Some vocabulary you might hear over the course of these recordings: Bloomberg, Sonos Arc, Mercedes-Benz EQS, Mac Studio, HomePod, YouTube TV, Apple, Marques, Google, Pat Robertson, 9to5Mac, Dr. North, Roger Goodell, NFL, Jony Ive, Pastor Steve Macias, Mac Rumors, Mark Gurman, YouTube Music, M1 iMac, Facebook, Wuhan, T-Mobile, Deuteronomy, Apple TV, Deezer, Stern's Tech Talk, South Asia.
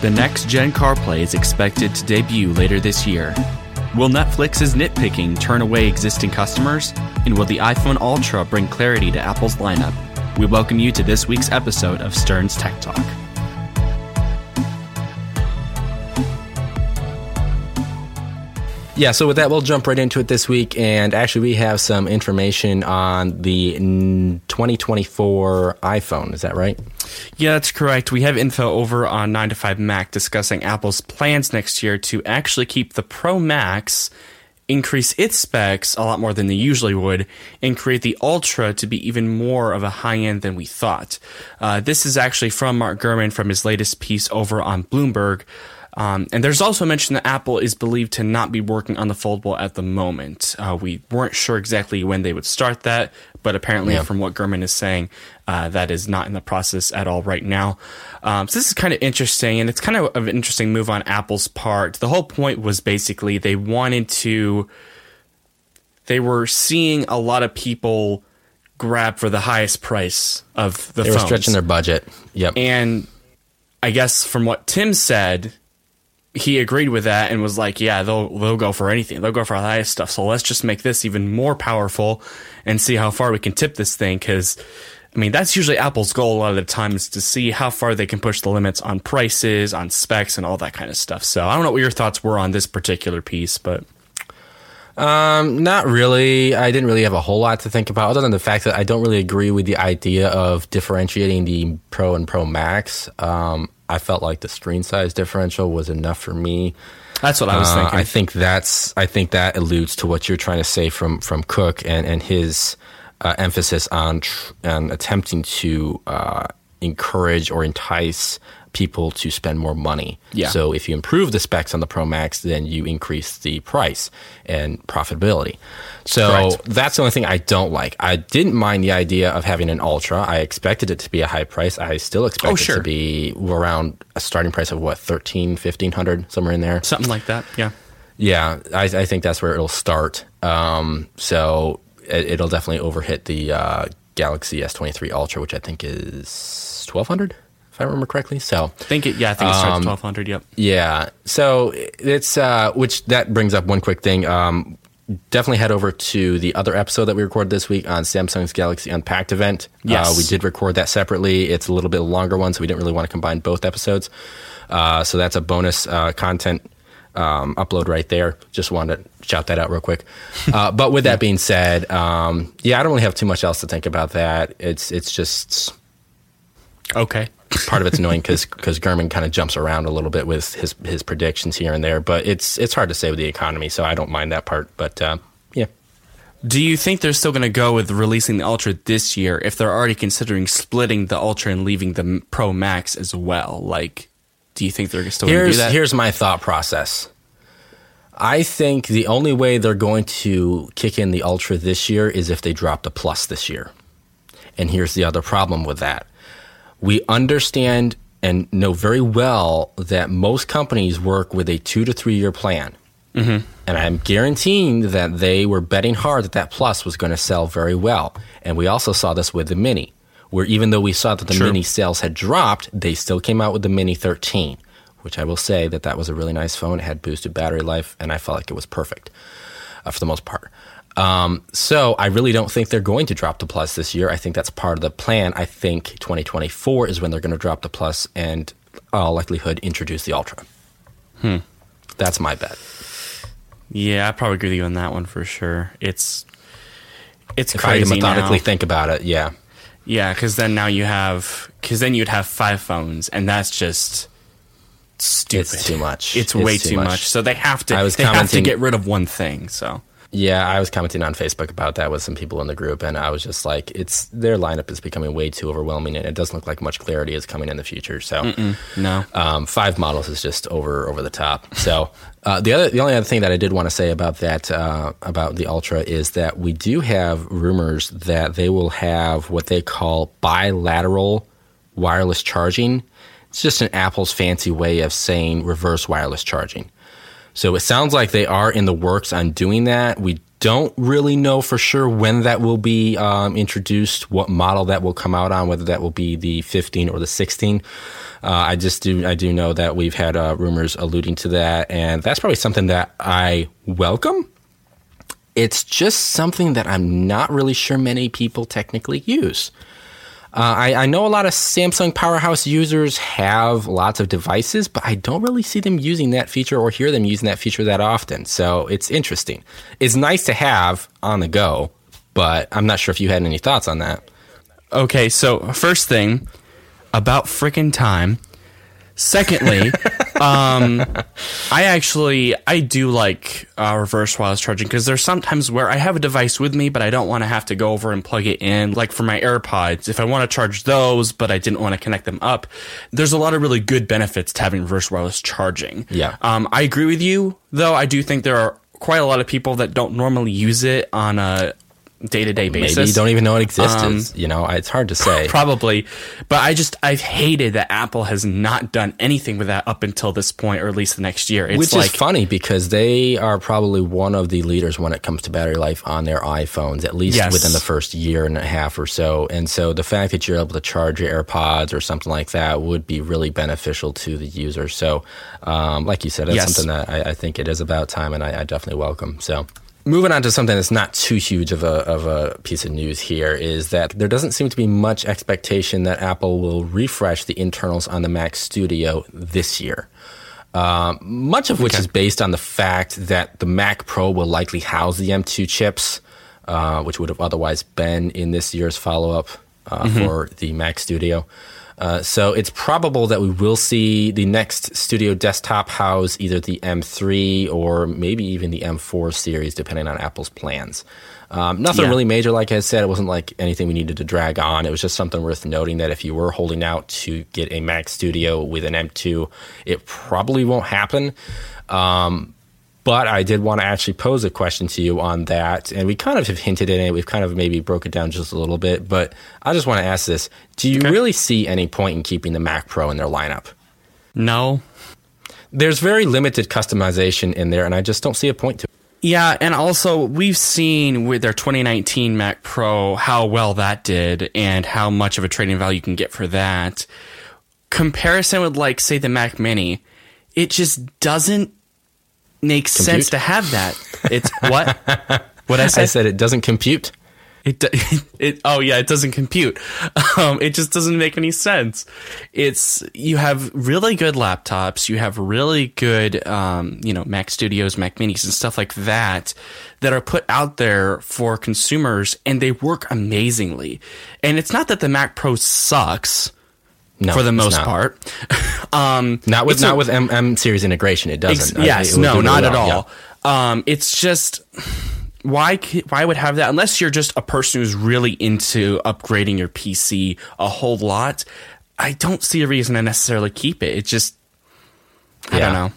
The next-gen CarPlay is expected to debut later this year. Will Netflix's nitpicking turn away existing customers? And will the iPhone Ultra bring clarity to Apple's lineup? We welcome you to this week's episode of Stern's Tech Talk. Yeah, so with that, we'll jump right into it this week. And actually, we have some information on the 2024 iPhone. Is that right? Yeah, that's correct. We have info over on 9to5Mac discussing Apple's plans next year to actually keep the Pro Max, increase its specs a lot more than they usually would, and create the Ultra to be even more of a high-end than we thought. This is actually from Mark Gurman from his latest piece over on Bloomberg. And there's also mention that Apple is believed to not be working on the foldable at the moment. We weren't sure exactly when they would start that, but apparently from what Gurman is saying, that is not in the process at all right now. So this is kind of interesting, and it's kind of an interesting move on Apple's part. The whole point was basically they were seeing a lot of people grab for the highest price of the phones. They were stretching their budget. Yep. And I guess from what Tim said, he agreed with that and was like, yeah, they'll go for anything. They'll go for the highest stuff. So let's just make this even more powerful and see how far we can tip this thing. Because, I mean, that's usually Apple's goal a lot of the time, is to see how far they can push the limits on prices, on specs, and all that kind of stuff. So I don't know what your thoughts were on this particular piece, but... Not really. I didn't really have a whole lot to think about, other than the fact that I don't really agree with the idea of differentiating the Pro and Pro Max. I felt like the screen size differential was enough for me. That's what I was thinking. I think that alludes to what you're trying to say from Cook and his emphasis on attempting to encourage or entice people to spend more money. Yeah. So if you improve the specs on the Pro Max, then you increase the price and profitability. So Correct. That's the only thing I don't like. I didn't mind the idea of having an Ultra. I expected it to be a high price. I still expect it to be around a starting price of, what, $1,300, $1,500, somewhere in there? Something like that, yeah. Yeah, I think that's where it'll start. So it'll definitely overhit the Galaxy S23 Ultra, which I think is $1,200. I remember correctly. I think it starts at $1,200. Yep. Yeah. So it's which that brings up one quick thing. Definitely head over to the other episode that we recorded this week on Samsung's Galaxy Unpacked event. Yes. We did record that separately. It's a little bit longer one, so we didn't really want to combine both episodes. So that's a bonus content upload right there. Just wanted to shout that out real quick. But with that being said, I don't really have too much else to think about that. It's just okay. Part of it's annoying because Gurman kind of jumps around a little bit with his predictions here and there, but it's hard to say with the economy, so I don't mind that part. But yeah. Do you think they're still going to go with releasing the Ultra this year if they're already considering splitting the Ultra and leaving the Pro Max as well? Like, do you think they're still going to do that? Here's my thought process. I think the only way they're going to kick in the Ultra this year is if they drop the Plus this year. And here's the other problem with that. We understand and know very well that most companies work with a 2 to 3 year plan. Mm-hmm. And I'm guaranteeing that they were betting hard that Plus was going to sell very well. And we also saw this with the Mini, where even though we saw that the Mini sales had dropped, they still came out with the Mini 13, which I will say that was a really nice phone. It had boosted battery life, and I felt like it was perfect for the most part. So I really don't think they're going to drop the Plus this year. I think that's part of the plan. I think 2024 is when they're going to drop the Plus and all likelihood introduce the Ultra. That's my bet. Yeah, I probably agree with you on that one for sure. It's if crazy I methodically now. Think about it. Yeah. Yeah. Cause then you'd have 5 phones, and that's just stupid. It's too much. It's way too much. So they have to get rid of one thing. So. Yeah, I was commenting on Facebook about that with some people in the group, and I was just like, their lineup is becoming way too overwhelming, and it doesn't look like much clarity is coming in the future. So, no, 5 models is just over the top. So, the only other thing that I did want to say about that about the Ultra is that we do have rumors that they will have what they call bilateral wireless charging. It's just an Apple's fancy way of saying reverse wireless charging. So it sounds like they are in the works on doing that. We don't really know for sure when that will be introduced, what model that will come out on, whether that will be the 15 or the 16. I do know that we've had rumors alluding to that, and that's probably something that I welcome. It's just something that I'm not really sure many people technically use. I know a lot of Samsung powerhouse users have lots of devices, but I don't really see them using that feature or hear them using that feature that often. So it's interesting. It's nice to have on the go, but I'm not sure if you had any thoughts on that. Okay, so first thing, about frickin' time. Secondly, I do like reverse wireless charging, because there's sometimes where I have a device with me, but I don't want to have to go over and plug it in. Like for my AirPods, if I want to charge those, but I didn't want to connect them up, there's a lot of really good benefits to having reverse wireless charging. Yeah. I agree with you, though. I do think there are quite a lot of people that don't normally use it on a day-to-day basis. Maybe you don't even know it existed. It's hard to say. Probably. But I've hated that Apple has not done anything with that up until this point, or at least the next year. It's which is funny, because they are probably one of the leaders when it comes to battery life on their iPhones, at least within the first year and a half or so. And so the fact that you're able to charge your AirPods or something like that would be really beneficial to the user. So like you said, that's something that I think it is about time, and I definitely welcome. So moving on to something that's not too huge of a piece of news here is that there doesn't seem to be much expectation that Apple will refresh the internals on the Mac Studio this year. Much of which is based on the fact that the Mac Pro will likely house the M2 chips, which would have otherwise been in this year's follow-up for the Mac Studio. So it's probable that we will see the next Studio desktop house either the M3 or maybe even the M4 series, depending on Apple's plans. Nothing really major, like I said. It wasn't like anything we needed to drag on. It was just something worth noting that if you were holding out to get a Mac Studio with an M2, it probably won't happen. But I did want to actually pose a question to you on that, and we kind of have hinted at it. We've kind of maybe broke it down just a little bit, but I just want to ask this. Do you really see any point in keeping the Mac Pro in their lineup? No. There's very limited customization in there, and I just don't see a point to it. Yeah, and also we've seen with their 2019 Mac Pro how well that did and how much of a trading value you can get for that. Comparison with, like, say, the Mac Mini, it just doesn't makes sense to have that. It's what? What I said? I said it doesn't compute. It doesn't compute. It just doesn't make any sense. You have really good laptops. You have really good, Mac Studios, Mac Minis, and stuff like that are put out there for consumers, and they work amazingly. And it's not that the Mac Pro sucks. No, for the most part. Not with M series integration, it doesn't. Not at all. Yeah. It's just, why would have that? Unless you're just a person who's really into upgrading your PC a whole lot, I don't see a reason to necessarily keep it. It just, I don't know.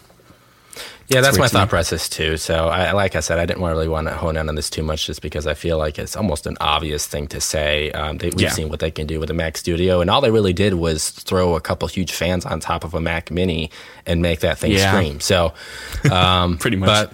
Yeah, that's my thought process too. So, like I said, I didn't really want to hone in on this too much, just because I feel like it's almost an obvious thing to say. We've seen what they can do with a Mac Studio, and all they really did was throw a couple huge fans on top of a Mac Mini and make that thing scream. So, pretty much. But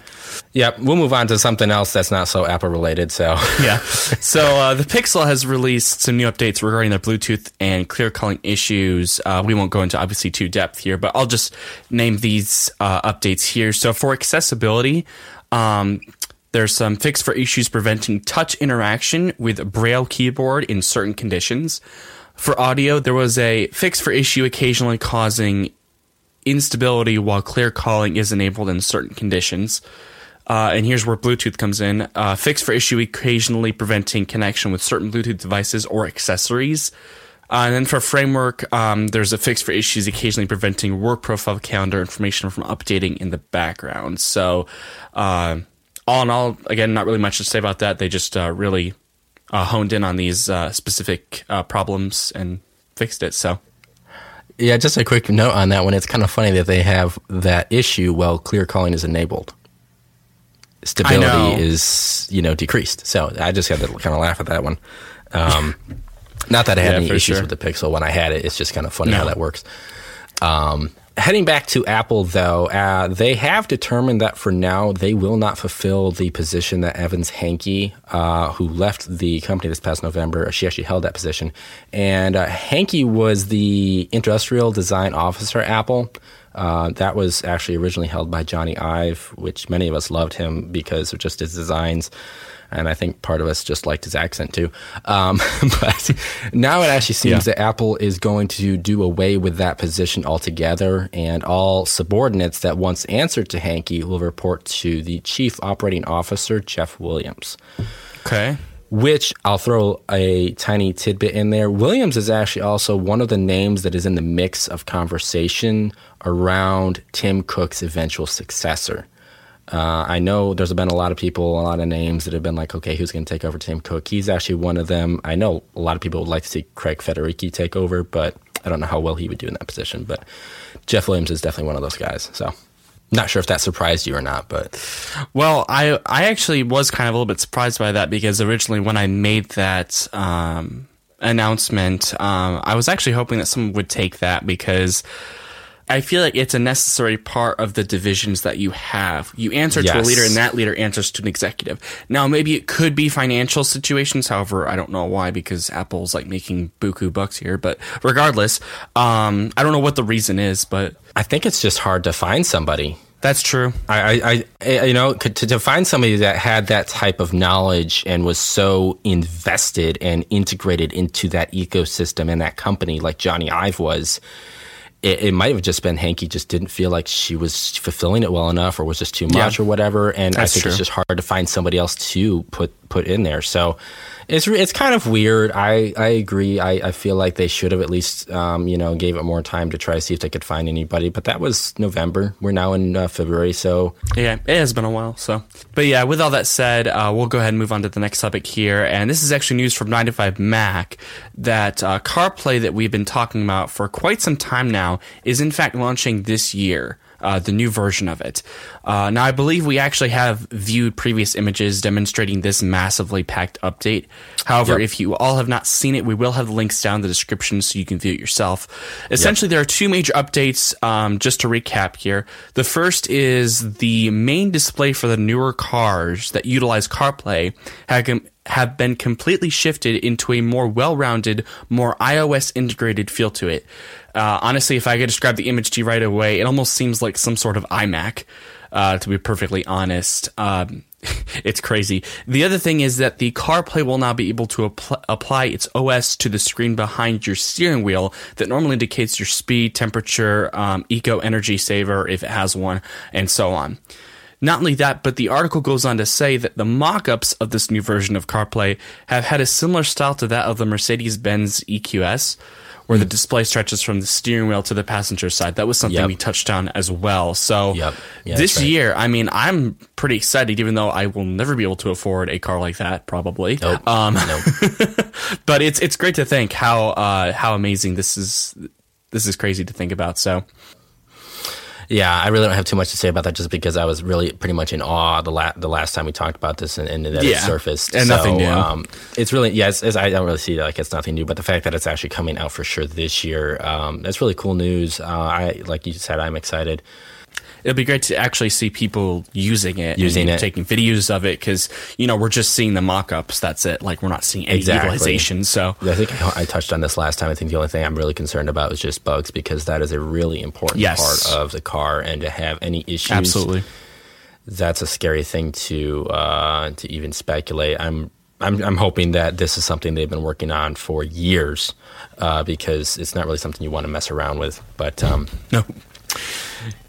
yeah, we'll move on to something else that's not so Apple related. So yeah. So the Pixel has released some new updates regarding their Bluetooth and clear calling issues. We won't go into obviously too depth here, but I'll just name these updates here. So for accessibility, there's some fix for issues preventing touch interaction with Braille keyboard in certain conditions. For audio, there was a fix for issue occasionally causing instability while clear calling is enabled in certain conditions. And here's where Bluetooth comes in. Fix for issue occasionally preventing connection with certain Bluetooth devices or accessories. And then for framework, there's a fix for issues occasionally preventing work profile calendar information from updating in the background. So all in all, again, not really much to say about that. They just really honed in on these specific problems and fixed it. So. Yeah, just a quick note on that one. It's kind of funny that they have that issue while clear calling is enabled. Stability is, decreased. So I just had to kind of laugh at that one. Not that I had any issues with the Pixel when I had it. It's just kind of funny how that works. Heading back to Apple, though, they have determined that for now they will not fulfill the position that Evans Hankey, who left the company this past November, she actually held that position. And Hankey was the industrial design officer at Apple. That was actually originally held by Jony Ive, which many of us loved him because of just his designs. And I think part of us just liked his accent too. But now it actually seems that Apple is going to do away with that position altogether, and all subordinates that once answered to Hankey will report to the chief operating officer, Jeff Williams. Okay. Which, I'll throw a tiny tidbit in there, Williams is actually also one of the names that is in the mix of conversation around Tim Cook's eventual successor. I know there's been a lot of people, a lot of names that have been like, okay, who's going to take over Tim Cook? He's actually one of them. I know a lot of people would like to see Craig Federici take over, but I don't know how well he would do in that position. But Jeff Williams is definitely one of those guys, so... Not sure if that surprised you or not, but... Well, I actually was kind of a little bit surprised by that, because originally when I made that announcement, I was actually hoping that someone would take that, because I feel like it's a necessary part of the divisions that you have. You answer to a leader, and that leader answers to an executive. Now, maybe it could be financial situations. However, I don't know why, because Apple's like making buku bucks here. But regardless, I don't know what the reason is, but... I think it's just hard to find somebody. That's true. I you know, to find somebody that had that type of knowledge and was so invested and integrated into that ecosystem and that company like Jony Ive was, it might have just been Hankey just didn't feel like she was fulfilling it well enough, or was just too much or whatever. And that's I think true. It's just hard to find somebody else to put in there. So it's kind of weird. I agree. I feel like they should have at least, gave it more time to try to see if they could find anybody. But that was November. We're now in February. So yeah, it has been a while. So, but yeah, with all that said, we'll go ahead and move on to the next topic here. And this is actually news from 9to5Mac that CarPlay that we've been talking about for quite some time now is in fact launching this year. The new version of it. Now, I believe we actually have viewed previous images demonstrating this massively packed update. However, if you all have not seen it, we will have the links down in the description so you can view it yourself. Essentially, there are two major updates, just to recap here. The first is the main display for the newer cars that utilize CarPlay have been completely shifted into a more well-rounded, more iOS-integrated feel to it. Honestly, if I could describe the image to you right away, it almost seems like some sort of iMac, to be perfectly honest. It's crazy. The other thing is that the CarPlay will now be able to apply its OS to the screen behind your steering wheel that normally indicates your speed, temperature, eco energy saver if it has one, and so on. Not only that, but the article goes on to say that the mock-ups of this new version of CarPlay have had a similar style to that of the Mercedes-Benz EQS, where the display stretches from the steering wheel to the passenger side. That was something we touched on as well. So this year, I mean, I'm pretty excited, even though I will never be able to afford a car like that, probably. Nope. But it's great to think how amazing this is. This is crazy to think about. So. Yeah, I really don't have too much to say about that, just because I was really pretty much in awe the last time we talked about this and that it surfaced. And so, nothing new. It's really, I don't really see that like it's nothing new, but the fact that it's actually coming out for sure this year, that's really cool news. I like you said, I'm excited. It'll be great to actually see people using it, taking videos of it, because, we're just seeing the mock-ups. That's it. Like, we're not seeing any utilization. So I think I touched on this last time. I think the only thing I'm really concerned about is just bugs, because that is a really important part of the car, and to have any issues. Absolutely. That's a scary thing to even speculate. I'm hoping that this is something they've been working on for years, because it's not really something you want to mess around with. But no.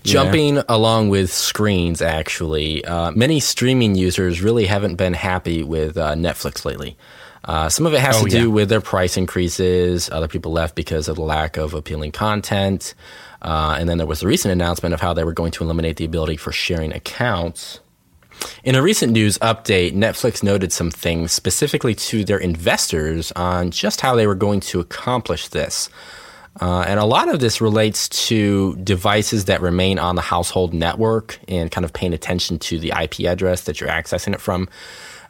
Jumping along with screens, actually, many streaming users really haven't been happy with Netflix lately. Some of it has to do with their price increases. Other people left because of the lack of appealing content. And then there was a recent announcement of how they were going to eliminate the ability for sharing accounts. In a recent news update, Netflix noted some things specifically to their investors on just how they were going to accomplish this. And a lot of this relates to devices that remain on the household network and kind of paying attention to the IP address that you're accessing it from.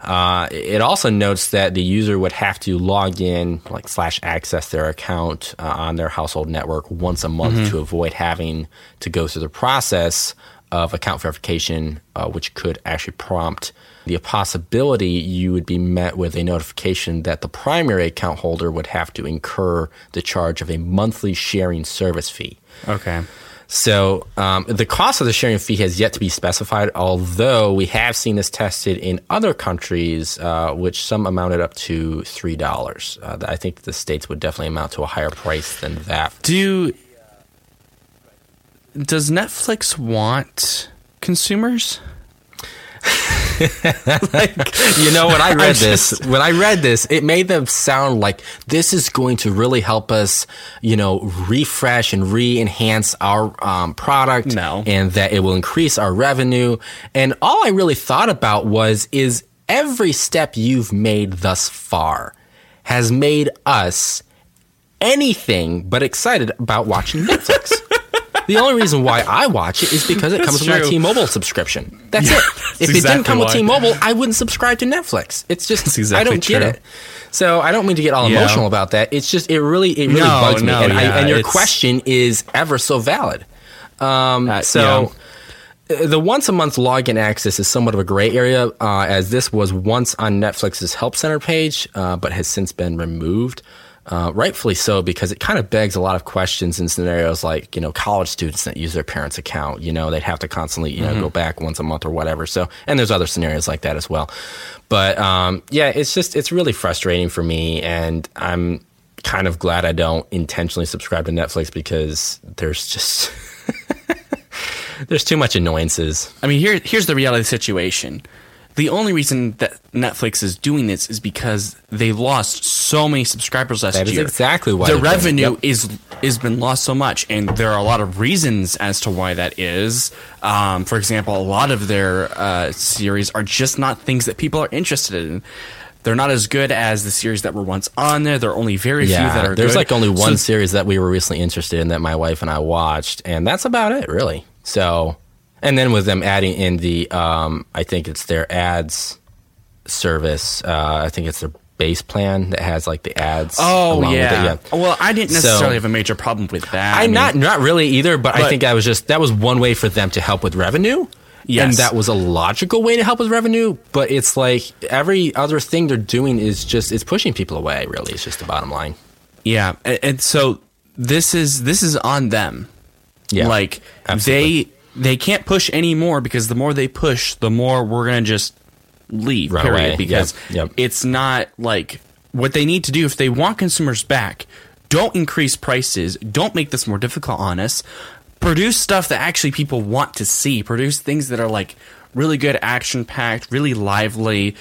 It also notes that the user would have to log in, /access their account on their household network once a month to avoid having to go through the process of account verification, which could actually prompt the possibility you would be met with a notification that the primary account holder would have to incur the charge of a monthly sharing service fee. Okay. So the cost of the sharing fee has yet to be specified, although we have seen this tested in other countries, which some amounted up to $3. I think the states would definitely amount to a higher price than that. Does Netflix want consumers? When I read this, it made them sound like this is going to really help us, refresh and re-enhance our product, and that it will increase our revenue. And all I really thought about is every step you've made thus far has made us anything but excited about watching Netflix. The only reason why I watch it is because it comes with my T-Mobile subscription. That's it. If it didn't come with T-Mobile, I wouldn't subscribe to Netflix. It's just I don't get it. So I don't mean to get all emotional about that. It's just it really bugs me. And your question is ever so valid. The once-a-month login access is somewhat of a gray area, as this was once on Netflix's Help Center page, but has since been removed. Rightfully so, because it kind of begs a lot of questions in scenarios like, college students that use their parents' account, they'd have to constantly, go back once a month or whatever. So, and there's other scenarios like that as well. But, it's really frustrating for me. And I'm kind of glad I don't intentionally subscribe to Netflix because there's just, there's too much annoyances. I mean, here's the reality of the situation. The only reason that Netflix is doing this is because they lost so many subscribers last year. That is exactly why. The revenue is been lost so much, and there are a lot of reasons as to why that is. For example, a lot of their series are just not things that people are interested in. They're not as good as the series that were once on there. There are only very few that are good. There's only one series that we were recently interested in that my wife and I watched, and that's about it, really. So... And then with them adding in the, I think it's their ads service. I think it's their base plan that has the ads. Oh yeah. Well, I didn't necessarily have a major problem with that. Not really either. But I think that was one way for them to help with revenue. Yes. And that was a logical way to help with revenue. But it's every other thing they're doing is it's pushing people away. Really, it's just the bottom line. Yeah, and so this is on them. Yeah, absolutely. They can't push any more because the more they push, the more we're going to just leave, period, because it's not what they need to do if they want consumers back. Don't increase prices. Don't make this more difficult on us. Produce stuff that actually people want to see. Produce things that are really good, action-packed, really lively,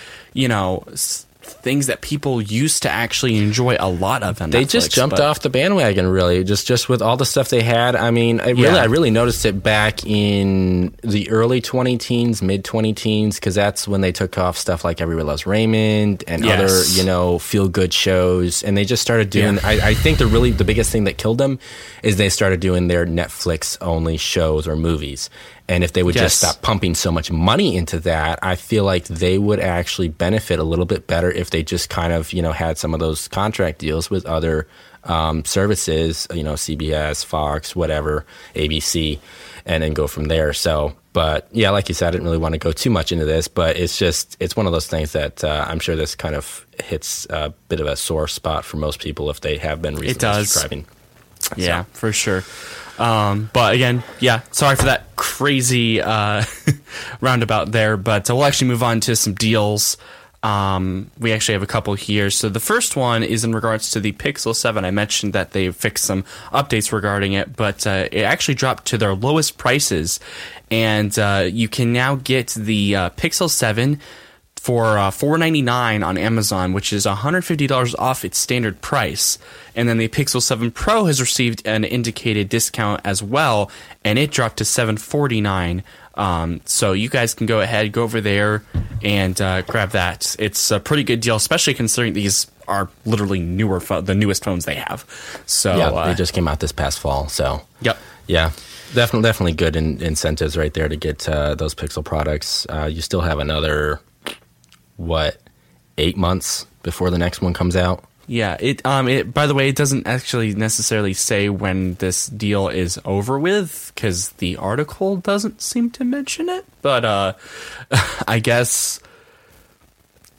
things that people used to actually enjoy a lot of. They just jumped off the bandwagon, really, just with all the stuff they had. I mean, I really noticed it back in the early 2010s, mid-2010s, because that's when they took off stuff like Everybody Loves Raymond and other, feel-good shows. And they just started doing... Yeah. I think the biggest thing that killed them is they started doing their Netflix-only shows or movies. And if they would just stop pumping so much money into that, I feel like they would actually benefit a little bit better if they just kind of, had some of those contract deals with other services, CBS, Fox, whatever, ABC, and then go from there. So, but yeah, like you said, I didn't really want to go too much into this, but it's one of those things that I'm sure this kind of hits a bit of a sore spot for most people if they have been recently subscribing. Yeah, for sure. But again, sorry for that crazy roundabout there, but we'll actually move on to some deals. We actually have a couple here. So the first one is in regards to the Pixel 7. I mentioned that they fixed some updates regarding it, but it actually dropped to their lowest prices. And you can now get the Pixel 7 for $499 on Amazon, which is $150 off its standard price. And then the Pixel 7 Pro has received an indicated discount as well, and it dropped to $749. So you guys can go over there and grab that. It's a pretty good deal, especially considering these are literally the newest phones they have. So they just came out this past fall. So definitely good incentives right there to get those Pixel products. You still have another... what, 8 months before the next one comes out? Yeah. It, by the way, it doesn't actually necessarily say when this deal is over with, because the article doesn't seem to mention it. But I guess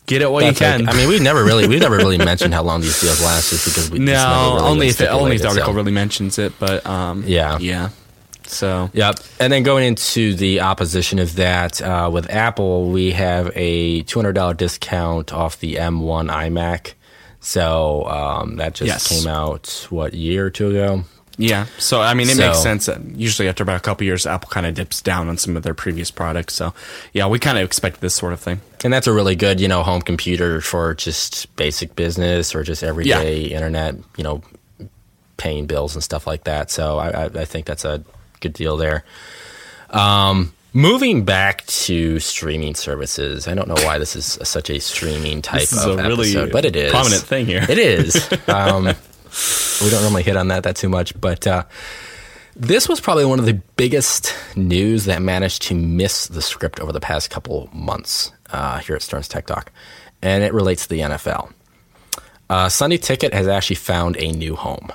get it while you can. Like, I mean, we've never really mentioned how long these deals last, just because we only if the article really mentions it. But yeah. So yep. And then going into the opposition of that, with Apple, we have a $200 discount off the M1 iMac. So that just came out, what, a year or two ago? Yeah. So, I mean, it makes sense. Usually after about a couple years, Apple kind of dips down on some of their previous products. So, yeah, we kind of expect this sort of thing. And that's a really good, home computer for just basic business or just everyday internet, paying bills and stuff like that. So I think that's a good deal there. Moving back to streaming services, I don't know why this is such a streaming type of episode, really, but it is a prominent thing here. It is. We don't normally hit on that too much, but this was probably one of the biggest news that managed to miss the script over the past couple months here at Stern's Tech Talk, and it relates to the NFL. Sunday Ticket has actually found a new home.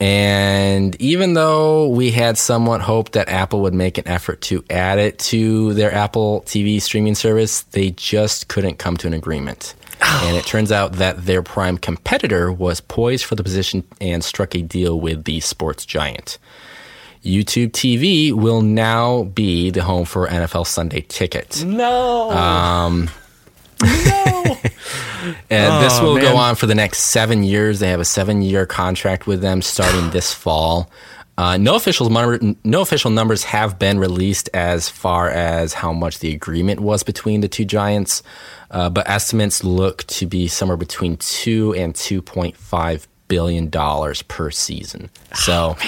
And even though we had somewhat hoped that Apple would make an effort to add it to their Apple TV streaming service, they just couldn't come to an agreement. Oh. And it turns out that their prime competitor was poised for the position and struck a deal with the sports giant. YouTube TV will now be the home for NFL Sunday Ticket. No! No! And this will go on for the next 7 years. They have a 7-year contract with them starting this fall. No official numbers have been released as far as how much the agreement was between the two giants, but estimates look to be somewhere between $2 and $2.5 billion per season. So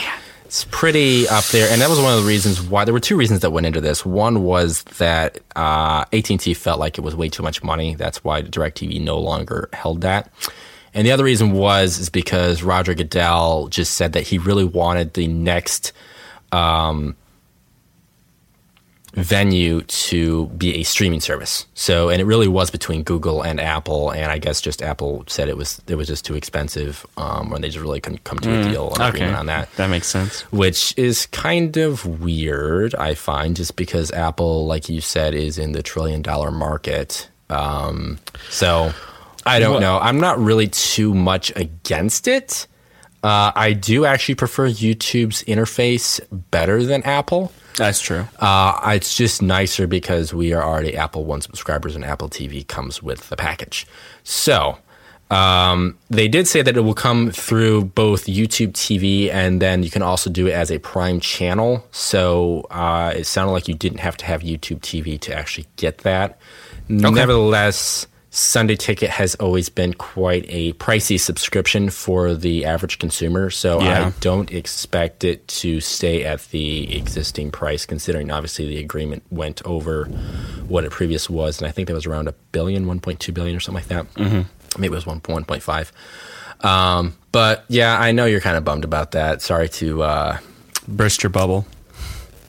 it's pretty up there, and that was one of the reasons why there were two reasons that went into this. One was that AT&T felt like it was way too much money. That's why DirecTV no longer held that. And the other reason is because Roger Goodell just said that he really wanted the next venue to be a streaming service. So, and it really was between Google and Apple, and I guess just Apple said it was just too expensive, or they just really couldn't come to a deal and agreement on that. That makes sense. Which is kind of weird, I find, just because Apple, like you said, is in the $1 trillion market. So I don't know. I'm not really too much against it. I do actually prefer YouTube's interface better than Apple. That's true. It's just nicer because we are already Apple One subscribers and Apple TV comes with the package. So they did say that it will come through both YouTube TV, and then you can also do it as a Prime channel. So it sounded like you didn't have to have YouTube TV to actually get that. Okay. Nevertheless, Sunday Ticket has always been quite a pricey subscription for the average consumer, so I don't expect it to stay at the existing price, considering obviously the agreement went over what it previous was, and I think that was around $1.2 billion or something like that. Mm-hmm. Maybe it was 1.5. But yeah, I know you're kind of bummed about that. Sorry to burst your bubble.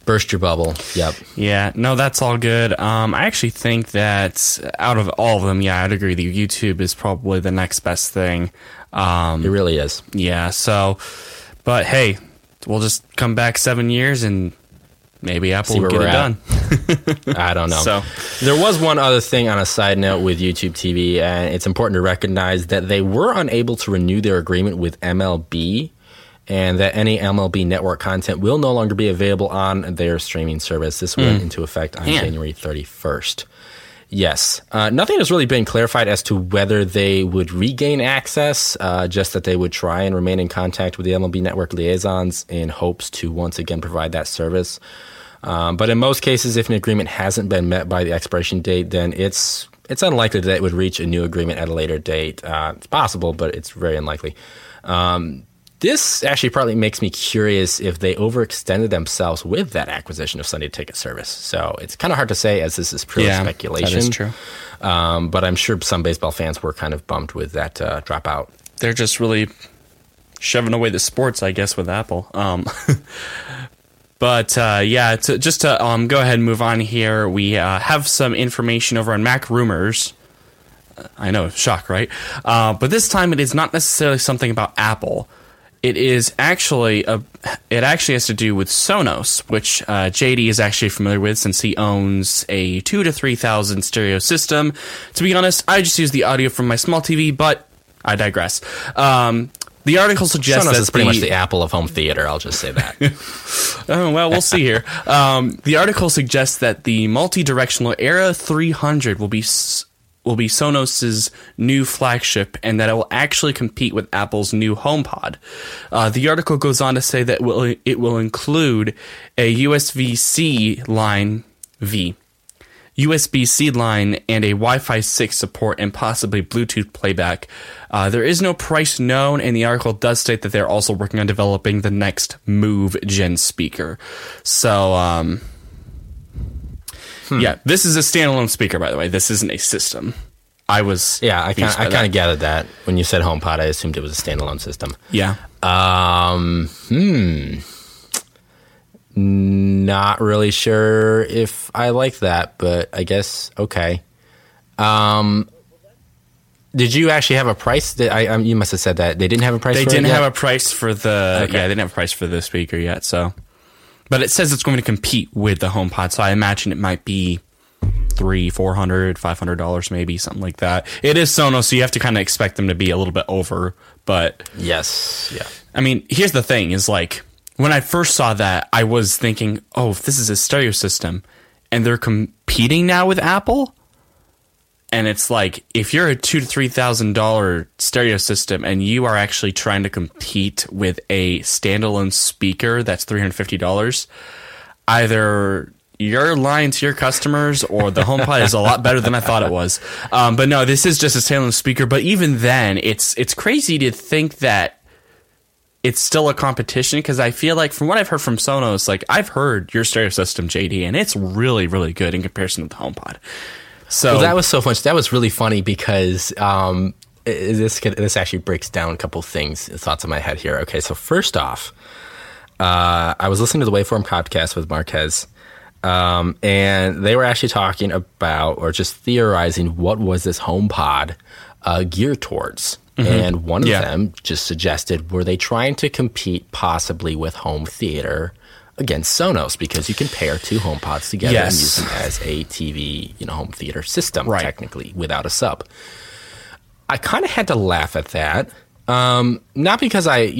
Burst your bubble. Yep. Yeah. No, that's all good. I actually think that out of all of them, I'd agree that YouTube is probably the next best thing. It really is. Yeah. So, but hey, we'll just come back 7 years and maybe Apple will get it done. I don't know. So there was one other thing on a side note with YouTube TV, and it's important to recognize that they were unable to renew their agreement with MLB, and that any MLB network content will no longer be available on their streaming service. This went into effect on January 31st. Yes. Nothing has really been clarified as to whether they would regain access, just that they would try and remain in contact with the MLB network liaisons in hopes to once again provide that service. But in most cases, if an agreement hasn't been met by the expiration date, then it's unlikely that it would reach a new agreement at a later date. It's possible, but it's very unlikely. This actually probably makes me curious if they overextended themselves with that acquisition of Sunday Ticket service. So it's kind of hard to say, as this is purely speculation. That is true. But I'm sure some baseball fans were kind of bummed with that dropout. They're just really shoving away the sports, I guess, with Apple. But just to go ahead and move on here, we have some information over on Mac Rumors. I know, shock, right? But this time it is not necessarily something about Apple. It actually has to do with Sonos, which JD is actually familiar with since he owns a 2,000 to 3,000 stereo system. To be honest, I just use the audio from my small TV, but I digress. The article suggests Sonos that is pretty much the Apple of home theater. I'll just say that. Oh, well, we'll see here. The article suggests that the multi-directional Era 300 will be Sonos's new flagship, and that it will actually compete with Apple's new HomePod. The article goes on to say that it will include a USB-C line and a Wi-Fi 6 support, and possibly Bluetooth playback. There is no price known, and the article does state that they're also working on developing the next Move Gen speaker. So, yeah, this is a standalone speaker, by the way. This isn't a system. I kind of gathered that when you said HomePod. I assumed it was a standalone system. Yeah. Not really sure if I like that, but I guess okay. Did you actually have a price? You must have said that they didn't have a price. They didn't have a price for the speaker yet. So, but it says it's going to compete with the HomePod. So I imagine it might be $300, $400, $500, maybe something like that. It is Sonos, so you have to kind of expect them to be a little bit over. But yes, yeah. I mean, here's the thing: is like, when I first saw that, I was thinking, oh, if this is a stereo system and they're competing now with Apple, and it's like, if you're a $2,000 to $3,000 stereo system and you are actually trying to compete with a standalone speaker that's $350, either you're lying to your customers or the HomePod is a lot better than I thought it was. But no, this is just a standalone speaker. But even then, it's crazy to think that it's still a competition, because I feel like from what I've heard from Sonos, like, I've heard your stereo system, JD, and it's really, really good in comparison to the HomePod. So that was so much. That was really funny because this actually breaks down a couple things, thoughts in my head here. Okay, so first off, I was listening to the Waveform Podcast with Marques, and they were actually talking about, or just theorizing, what was this HomePod geared towards. Mm-hmm. And one of them just suggested, were they trying to compete possibly with home theater against Sonos? Because you can pair two HomePods together and use them as a TV, home theater system, technically, without a sub. I kind of had to laugh at that. Not because I,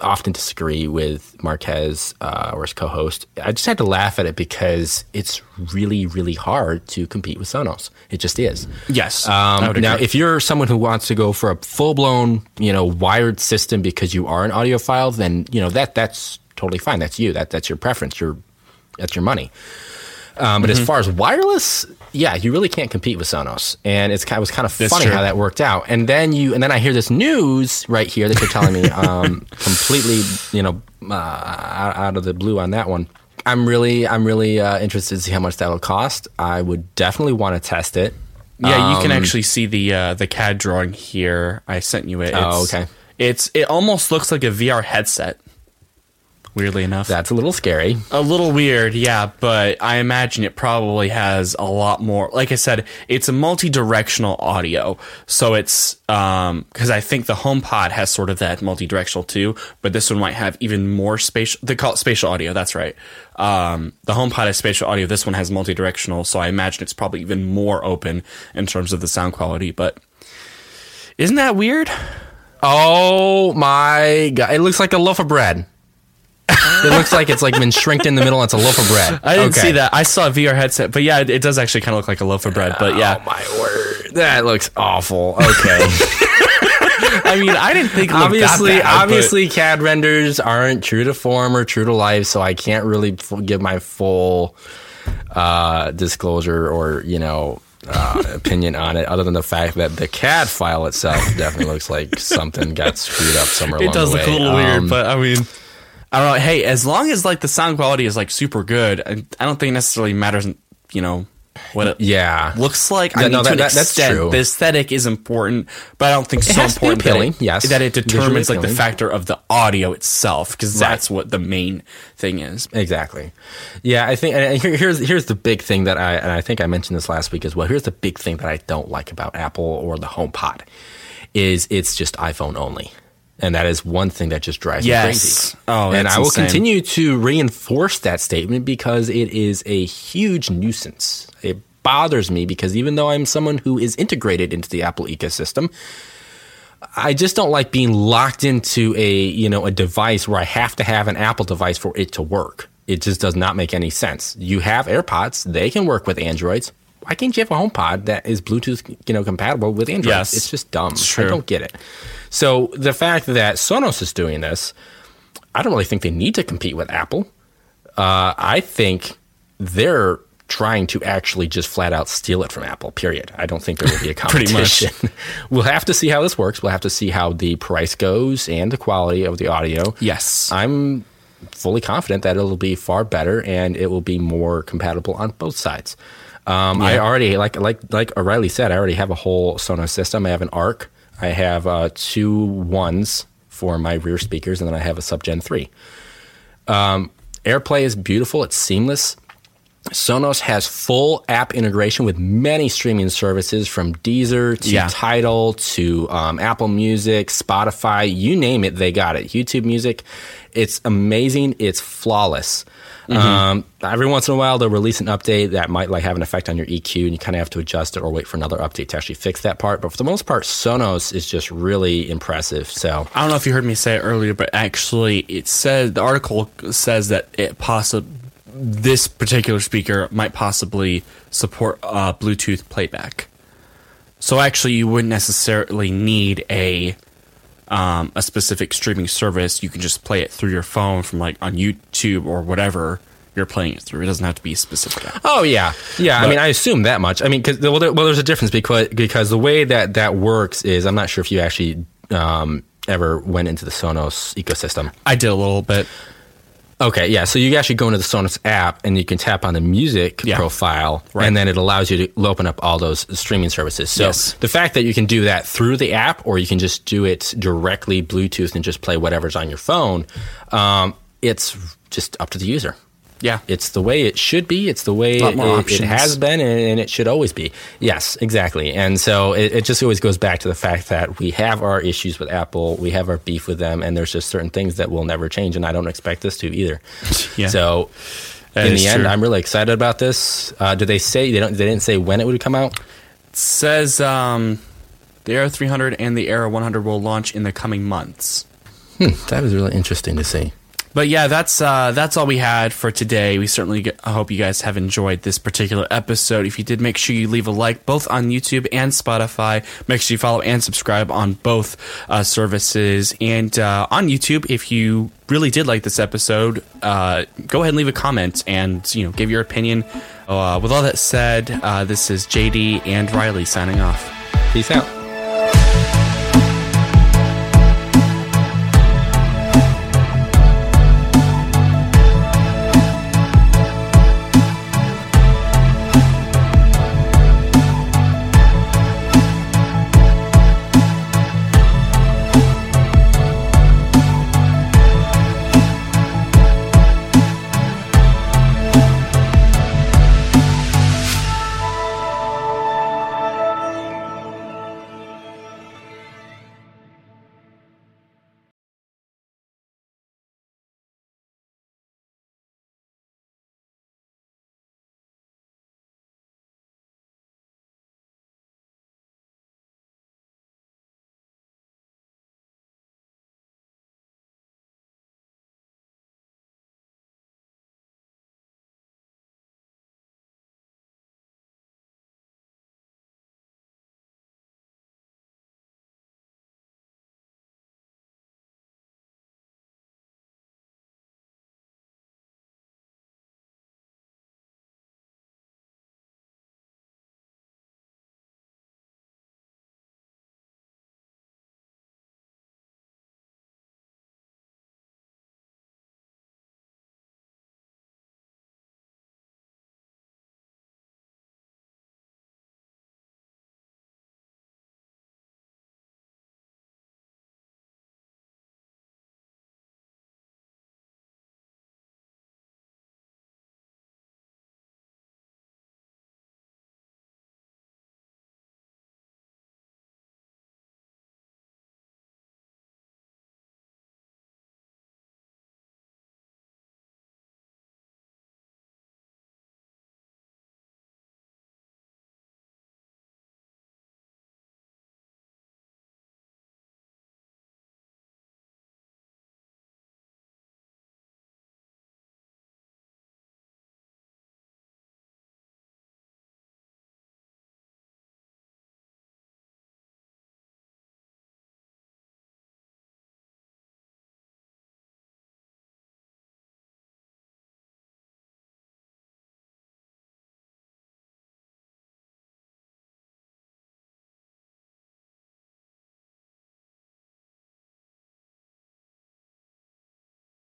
often disagree with Marques, or his co-host. I just had to laugh at it because it's really, really hard to compete with Sonos. It just is. Yes. Now, if you're someone who wants to go for a full-blown, wired system because you are an audiophile, then that's totally fine. That's you. That's your preference. That's your money. But as far as wireless, you really can't compete with Sonos, and it was kind of funny how that worked out. And then I hear this news right here that you're telling me, completely, out of the blue on that one. I'm really interested to see how much that'll cost. I would definitely want to test it. Yeah, you can actually see the CAD drawing here. I sent you it. Okay. It almost looks like a VR headset. Weirdly enough. That's a little scary. A little weird, yeah, but I imagine it probably has a lot more. Like I said, it's a multi-directional audio, so it's because I think the HomePod has sort of that multi-directional too, but this one might have even more spatial. They call it spatial audio, that's right. The HomePod has spatial audio, this one has multi-directional, so I imagine it's probably even more open in terms of the sound quality, but isn't that weird? Oh my God, it looks like a loaf of bread. It looks like it's been shrinked in the middle and it's a loaf of bread. I didn't see that. I saw a VR headset. But yeah, it does actually kind of look like a loaf of bread. But yeah. Oh, my word. That looks awful. Okay. I mean, I didn't think it looked that bad. Obviously, CAD renders aren't true to form or true to life, so I can't really give my full disclosure or, opinion on it, other than the fact that the CAD file itself definitely looks like something got screwed up somewhere along the way. It does look a little weird, but I mean... I don't know. Hey, as long as the sound quality is super good, I don't think it necessarily matters, what it looks like. I mean, to an extent, that's true. The aesthetic is important, but I don't think it's so important that it determines like the factor of the audio itself, because that's what the main thing is. Exactly. Yeah, I think, and here's the big thing that I think I mentioned this last week as well. Here's the big thing that I don't like about Apple or the HomePod is it's just iPhone only. And that is one thing that just drives me crazy. Oh, that's and I will insane. Continue to reinforce that statement because it is a huge nuisance. It bothers me because even though I'm someone who is integrated into the Apple ecosystem, I just don't like being locked into a device where I have to have an Apple device for it to work. It just does not make any sense. You have AirPods. They can work with Androids. Why can't you have a HomePod that is Bluetooth, compatible with Android? Yes. It's just dumb. It's true. I don't get it. So the fact that Sonos is doing this, I don't really think they need to compete with Apple. I think they're trying to actually just flat out steal it from Apple, period. I don't think there will be a competition. Pretty much. We'll have to see how this works. We'll have to see how the price goes and the quality of the audio. Yes. I'm fully confident that it'll be far better and it will be more compatible on both sides. I already, like O'Reilly said, I already have a whole Sonos system. I have an Arc. I have 2 1s for my rear speakers, and then I have a SubGen 3. AirPlay is beautiful. It's seamless. Sonos has full app integration with many streaming services, from Deezer to Tidal to Apple Music, Spotify, you name it, they got it. YouTube Music. It's amazing. It's flawless. Mm-hmm. Every once in a while, they'll release an update that might have an effect on your EQ, and you kind of have to adjust it or wait for another update to actually fix that part. But for the most part, Sonos is just really impressive. So I don't know if you heard me say it earlier, but actually, the article says that this particular speaker might possibly support Bluetooth playback. So actually, you wouldn't necessarily need a specific streaming service. You can just play it through your phone from on YouTube or whatever you're playing it through. It doesn't have to be specific. Oh yeah, yeah. But, I assume that much. There's a difference because the way that works is, I'm not sure if you actually ever went into the Sonos ecosystem. I did a little bit. Okay, yeah. So you actually go into the Sonos app and you can tap on the music profile, right, and then it allows you to open up all those streaming services. So the fact that you can do that through the app, or you can just do it directly Bluetooth and just play whatever's on your phone, it's just up to the user. Yeah. It's the way it should be. It's the way it has been, and it should always be. Yes, exactly. And so it just always goes back to the fact that we have our issues with Apple. We have our beef with them, and there's just certain things that will never change, and I don't expect this to either. Yeah. So in the end, I'm really excited about this. Do they say they didn't say when it would come out? It says the Era 300 and the Era 100 will launch in the coming months. That was really interesting to see. But yeah, that's all we had for today. We certainly hope you guys have enjoyed this particular episode. If you did, make sure you leave a like both on YouTube and Spotify. Make sure you follow and subscribe on both services. And on YouTube, if you really did like this episode, go ahead and leave a comment and give your opinion. With all that said, this is JD and Riley signing off. Peace out.